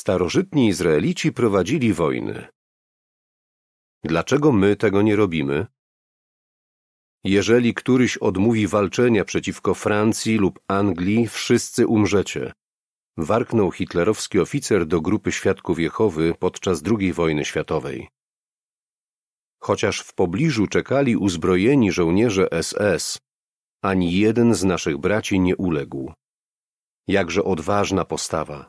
Starożytni Izraelici prowadzili wojny. Dlaczego my tego nie robimy? Jeżeli któryś odmówi walczenia przeciwko Francji lub Anglii, wszyscy umrzecie. Warknął hitlerowski oficer do grupy Świadków Jehowy podczas II wojny światowej. Chociaż w pobliżu czekali uzbrojeni żołnierze SS, ani jeden z naszych braci nie uległ. Jakże odważna postawa!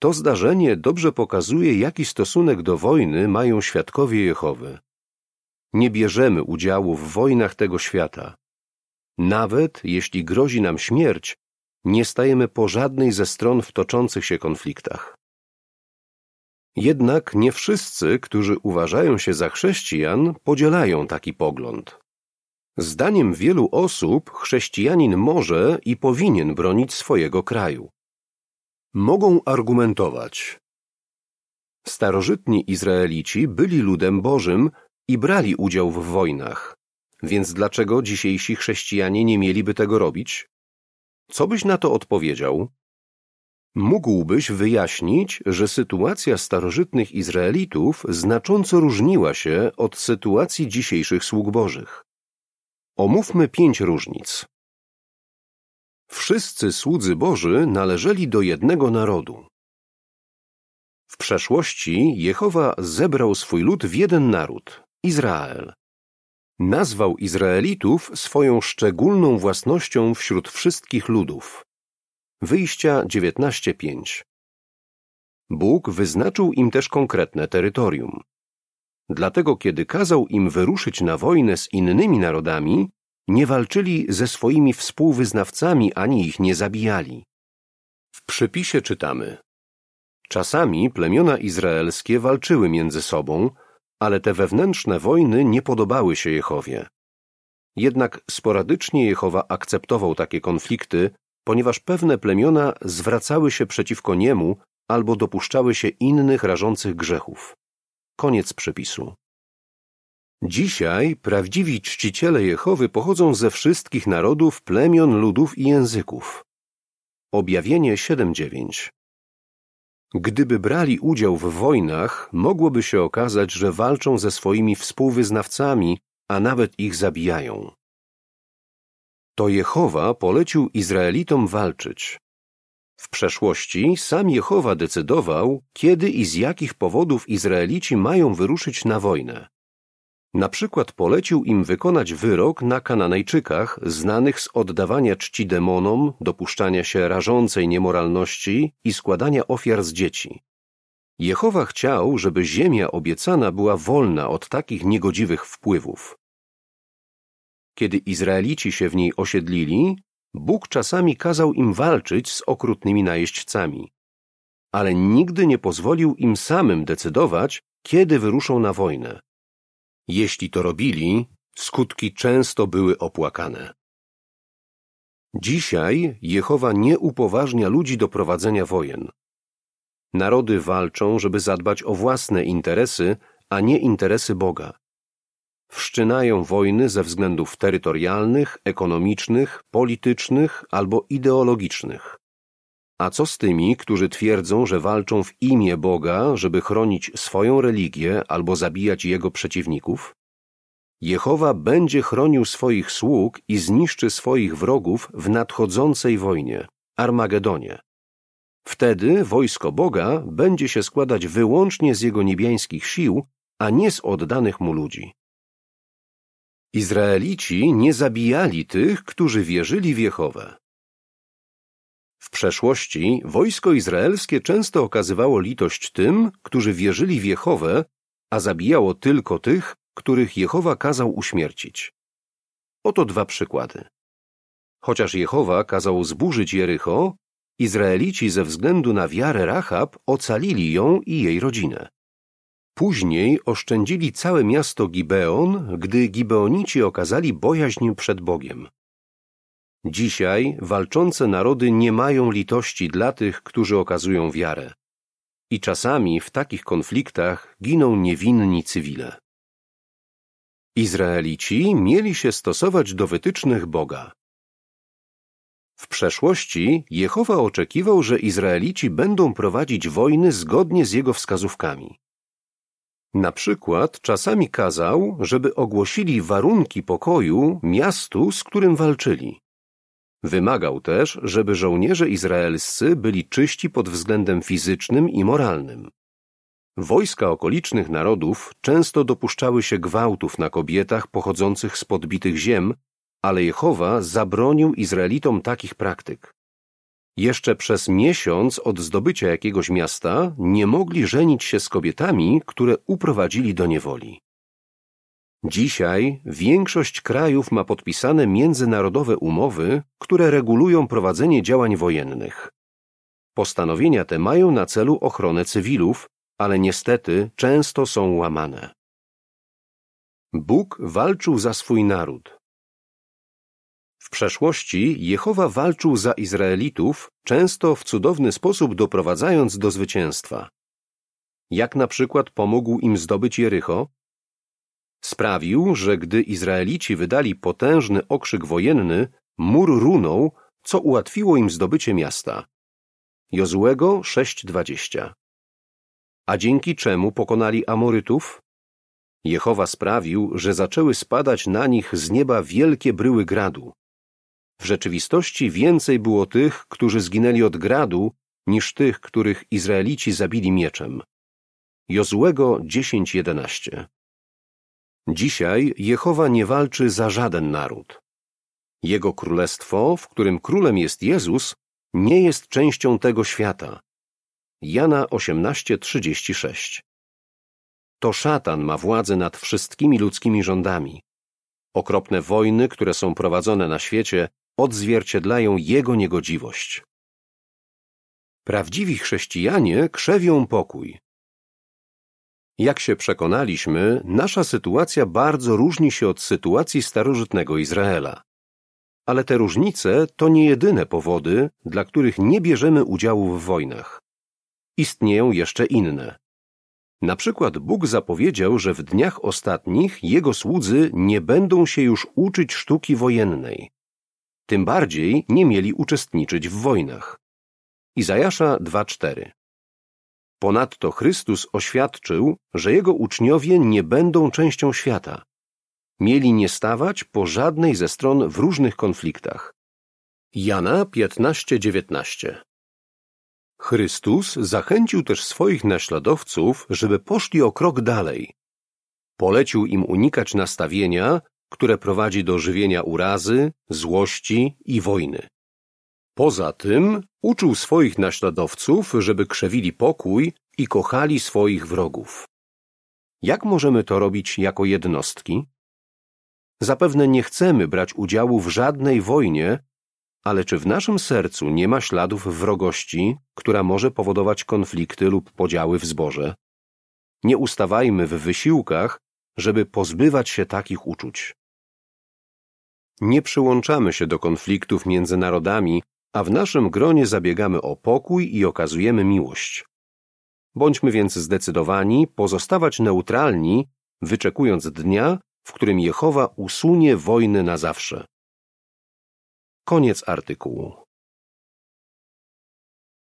To zdarzenie dobrze pokazuje, jaki stosunek do wojny mają Świadkowie Jehowy. Nie bierzemy udziału w wojnach tego świata. Nawet jeśli grozi nam śmierć, nie stajemy po żadnej ze stron w toczących się konfliktach. Jednak nie wszyscy, którzy uważają się za chrześcijan, podzielają taki pogląd. Zdaniem wielu osób chrześcijanin może i powinien bronić swojego kraju. Mogą argumentować. Starożytni Izraelici byli ludem Bożym i brali udział w wojnach, więc dlaczego dzisiejsi chrześcijanie nie mieliby tego robić? Co byś na to odpowiedział? Mógłbyś wyjaśnić, że sytuacja starożytnych Izraelitów znacząco różniła się od sytuacji dzisiejszych sług Bożych. Omówmy 5 różnic. Wszyscy słudzy Boży należeli do jednego narodu. W przeszłości Jehowa zebrał swój lud w jeden naród – Izrael. Nazwał Izraelitów swoją szczególną własnością wśród wszystkich ludów. Wyjścia 19:5. Bóg wyznaczył im też konkretne terytorium. Dlatego kiedy kazał im wyruszyć na wojnę z innymi narodami, nie walczyli ze swoimi współwyznawcami ani ich nie zabijali. W przypisie czytamy: czasami plemiona izraelskie walczyły między sobą, ale te wewnętrzne wojny nie podobały się Jehowie. Jednak sporadycznie Jehowa akceptował takie konflikty, ponieważ pewne plemiona zwracały się przeciwko niemu albo dopuszczały się innych rażących grzechów. Koniec przypisu. Dzisiaj prawdziwi czciciele Jehowy pochodzą ze wszystkich narodów, plemion, ludów i języków. Objawienie 7:9. Gdyby brali udział w wojnach, mogłoby się okazać, że walczą ze swoimi współwyznawcami, a nawet ich zabijają. To Jehowa polecił Izraelitom walczyć. W przeszłości sam Jehowa decydował, kiedy i z jakich powodów Izraelici mają wyruszyć na wojnę. Na przykład polecił im wykonać wyrok na Kananejczykach, znanych z oddawania czci demonom, dopuszczania się rażącej niemoralności i składania ofiar z dzieci. Jehowa chciał, żeby ziemia obiecana była wolna od takich niegodziwych wpływów. Kiedy Izraelici się w niej osiedlili, Bóg czasami kazał im walczyć z okrutnymi najeźdźcami, ale nigdy nie pozwolił im samym decydować, kiedy wyruszą na wojnę. Jeśli to robili, skutki często były opłakane. Dzisiaj Jehowa nie upoważnia ludzi do prowadzenia wojen. Narody walczą, żeby zadbać o własne interesy, a nie interesy Boga. Wszczynają wojny ze względów terytorialnych, ekonomicznych, politycznych albo ideologicznych. A co z tymi, którzy twierdzą, że walczą w imię Boga, żeby chronić swoją religię albo zabijać jego przeciwników? Jehowa będzie chronił swoich sług i zniszczy swoich wrogów w nadchodzącej wojnie, Armagedonie. Wtedy wojsko Boga będzie się składać wyłącznie z jego niebiańskich sił, a nie z oddanych mu ludzi. Izraelici nie zabijali tych, którzy wierzyli w Jehowę. W przeszłości wojsko izraelskie często okazywało litość tym, którzy wierzyli w Jehowę, a zabijało tylko tych, których Jehowa kazał uśmiercić. Oto 2 przykłady. Chociaż Jehowa kazał zburzyć Jerycho, Izraelici ze względu na wiarę Rachab ocalili ją i jej rodzinę. Później oszczędzili całe miasto Gibeon, gdy Gibeonici okazali bojaźń przed Bogiem. Dzisiaj walczące narody nie mają litości dla tych, którzy okazują wiarę. I czasami w takich konfliktach giną niewinni cywile. Izraelici mieli się stosować do wytycznych Boga. W przeszłości Jehowa oczekiwał, że Izraelici będą prowadzić wojny zgodnie z jego wskazówkami. Na przykład czasami kazał, żeby ogłosili warunki pokoju miastu, z którym walczyli. Wymagał też, żeby żołnierze izraelscy byli czyści pod względem fizycznym i moralnym. Wojska okolicznych narodów często dopuszczały się gwałtów na kobietach pochodzących z podbitych ziem, ale Jehowa zabronił Izraelitom takich praktyk. Jeszcze przez miesiąc od zdobycia jakiegoś miasta nie mogli żenić się z kobietami, które uprowadzili do niewoli. Dzisiaj większość krajów ma podpisane międzynarodowe umowy, które regulują prowadzenie działań wojennych. Postanowienia te mają na celu ochronę cywilów, ale niestety często są łamane. Bóg walczył za swój naród. W przeszłości Jehowa walczył za Izraelitów, często w cudowny sposób doprowadzając do zwycięstwa. Jak na przykład pomógł im zdobyć Jerycho? Sprawił, że gdy Izraelici wydali potężny okrzyk wojenny, mur runął, co ułatwiło im zdobycie miasta. Jozuego 6:20. A dzięki czemu pokonali Amorytów? Jehowa sprawił, że zaczęły spadać na nich z nieba wielkie bryły gradu. W rzeczywistości więcej było tych, którzy zginęli od gradu, niż tych, których Izraelici zabili mieczem. Jozuego 10:11. Dzisiaj Jehowa nie walczy za żaden naród. Jego królestwo, w którym królem jest Jezus, nie jest częścią tego świata. Jana 18:36. To szatan ma władzę nad wszystkimi ludzkimi rządami. Okropne wojny, które są prowadzone na świecie, odzwierciedlają jego niegodziwość. Prawdziwi chrześcijanie krzewią pokój. Jak się przekonaliśmy, nasza sytuacja bardzo różni się od sytuacji starożytnego Izraela. Ale te różnice to nie jedyne powody, dla których nie bierzemy udziału w wojnach. Istnieją jeszcze inne. Na przykład Bóg zapowiedział, że w dniach ostatnich Jego słudzy nie będą się już uczyć sztuki wojennej. Tym bardziej nie mieli uczestniczyć w wojnach. Izajasza 2:4. Ponadto Chrystus oświadczył, że Jego uczniowie nie będą częścią świata. Mieli nie stawać po żadnej ze stron w różnych konfliktach. Jana 15:19. Chrystus zachęcił też swoich naśladowców, żeby poszli o krok dalej. Polecił im unikać nastawienia, które prowadzi do żywienia urazy, złości i wojny. Poza tym uczył swoich naśladowców, żeby krzewili pokój i kochali swoich wrogów. Jak możemy to robić jako jednostki? Zapewne nie chcemy brać udziału w żadnej wojnie, ale czy w naszym sercu nie ma śladów wrogości, która może powodować konflikty lub podziały w zborze? Nie ustawajmy w wysiłkach, żeby pozbywać się takich uczuć. Nie przyłączamy się do konfliktów między narodami, a w naszym gronie zabiegamy o pokój i okazujemy miłość. Bądźmy więc zdecydowani pozostawać neutralni, wyczekując dnia, w którym Jehowa usunie wojny na zawsze. Koniec artykułu.